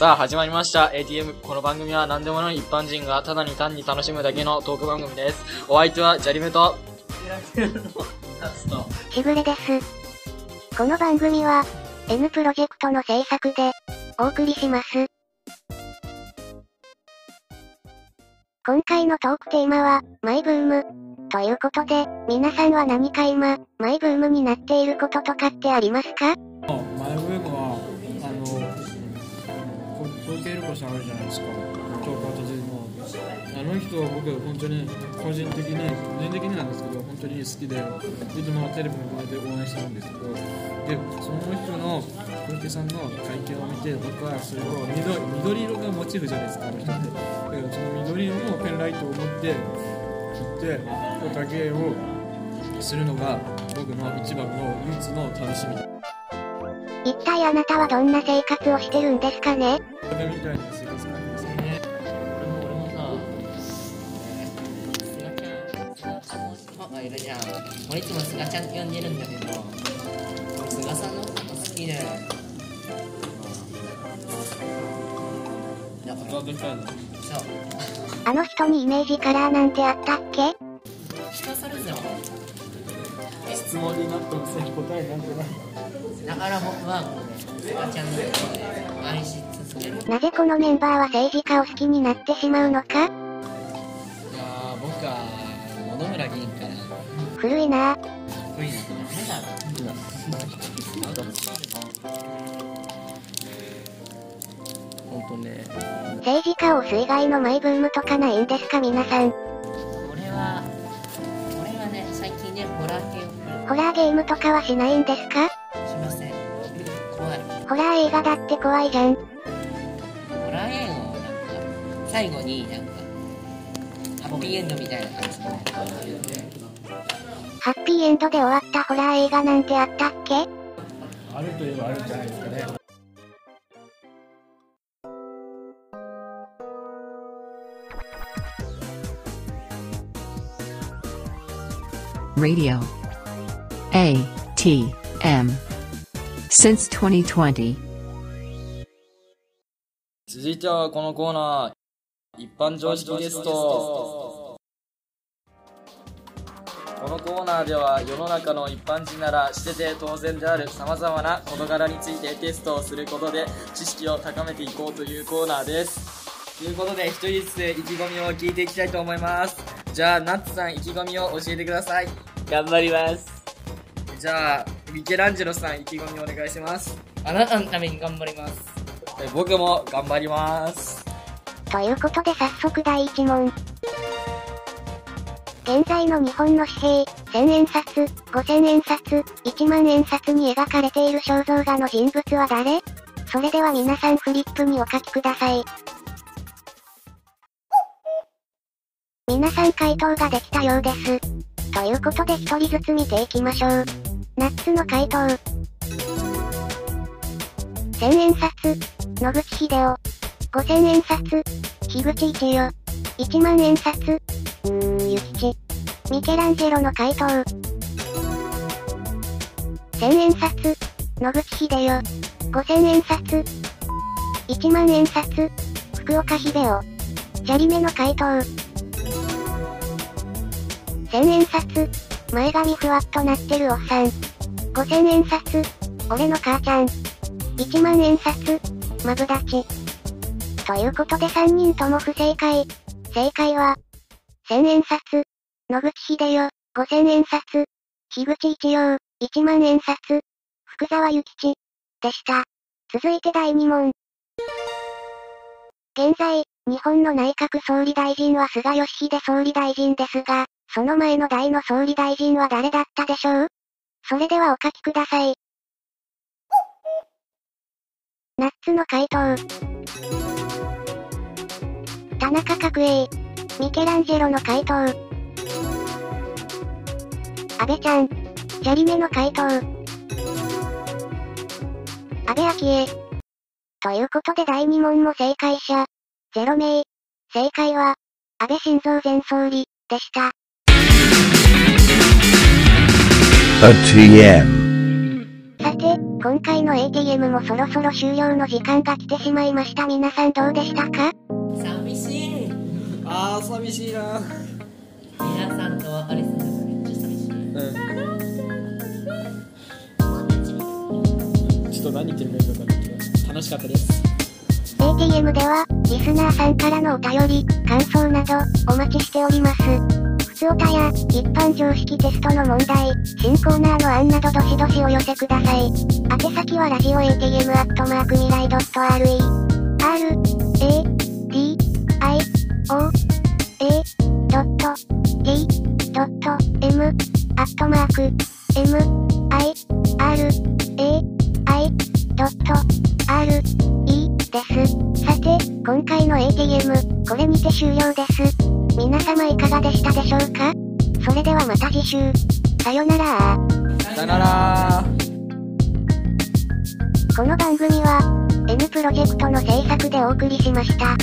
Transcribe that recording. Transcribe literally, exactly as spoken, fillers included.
さあ始まりました エーティーエム。 この番組は何でもない一般人がただに単に楽しむだけのトーク番組です。お相手はジャリムとしぐれです。この番組は N プロジェクトの制作でお送りします。今回のトークテーマはマイブームということで、皆さんは何か今マイブームになっていることとかってありますか？小池百合子さんあるじゃないですか、教科と全部。あの人は僕本当に個人的に個人的になんですけど本当に好きで、いつもテレビの前で応援してるんですけど、でその人の小池さんの会見を見て、僕はそれを 緑, 緑色がモチーフじゃないですか、あの人って。だけどその緑色のペンライトを持って切っておかげをするのが僕の一番の唯一の楽しみ。一体あなたはどんな生活をしてるんですかね？みたいな生活感ですね。俺もさ、すがちゃん、すがちゃん、パパいるじゃん。俺いつもすがちゃんって呼んでるんだけど、すがさんのこと好きで。だから。そう。あの人にイメージカラーなんてあったっけ？人それぞれ。質問になってもさ、答えなんてない。だから僕はすがちゃんのことを愛して。なぜこのメンバーは政治家を好きになってしまうのか？いや僕は野々村議員かな。古いな。古いな。本当ね。政治家を推す以外のマイブームとかないんですか皆さん？俺は俺はね最近ねホラーゲーム。ホラーゲームとかはしないんですか？しません。怖い。ホラー映画だって怖いじゃん。最後になんかハッピーエンドみたいな感じで、ハッピーエンドで終わったホラー映画なんてあったっけ？あるといえばあるんじゃないですかね。Radio エーティーエム Since にせんにじゅう。続いてはこのコーナー、一般常識テスト。このコーナーでは世の中の一般人ならしてて当然であるさまざまな事柄についてテストをすることで知識を高めていこうというコーナーです。ということで一人ずつ意気込みを聞いていきたいと思います。じゃあナッツさん、意気込みを教えてください。頑張ります。じゃあミケランジェロさん、意気込みお願いします。あなたのために頑張ります。僕も頑張ります。ということで早速だいいち問。現在の日本の紙幣、せんえん札、ごせんえん札、いちまんえん札に描かれている肖像画の人物は誰？それでは皆さんフリップにお書きください。皆さん回答ができたようです。ということでひとりずつ見ていきましょう。ナッツの回答、せんえん札、野口英世。ごせんえん札、樋口一葉。いちまんえん札、うーん、ゆきち。ミケランジェロの回答、せんえん札、野口英世。ごせんえん札、いちまんえん札、福岡秀夫。ジャリメの回答、せんえん札、前髪ふわっとなってるおっさん。ごせんえん札、俺の母ちゃん。いちまんえん札、マブダチ。ということでさんにんとも不正解。正解は、せんえん札、野口英世、ごせんえん札、樋口一葉、いちまんえん札、福沢諭吉でした。続いてだいに問。現在、日本の内閣総理大臣は菅義偉総理大臣ですが、その前の代の総理大臣は誰だったでしょう？それではお書きください。ナッツの回答、田中角栄。ミケランジェロの回答、安倍ちゃん。ジャリメの回答、安倍昭恵。ということでだいに問も正解者ゼロ名。正解は安倍晋三前総理でした。 エーティーエムさて、今回の エーティーエム もそろそろ終了の時間が来てしまいました。皆さんどうでしたか？寂しい。あー、寂しいな。皆さんとお別れするのがめっちゃ寂しい。うん。ちょっと何言ってるかよくわかんないけど、楽しかったです。エーティーエム では、リスナーさんからのお便り、感想など、お待ちしております。普通おたや、一般常識テストの問題、新コーナーの案などどしどしお寄せください。宛先はラジオ エーティーエム アットマーク未来 .re r a d i o a.t.m アットマーク エムアイアールエーアイ.re です。さて、今回の エーティーエム、これにて終了です。皆様いかがでしたでしょうか？それではまた次週。さよなら。さよなら。この番組は N プロジェクトの制作でお送りしました。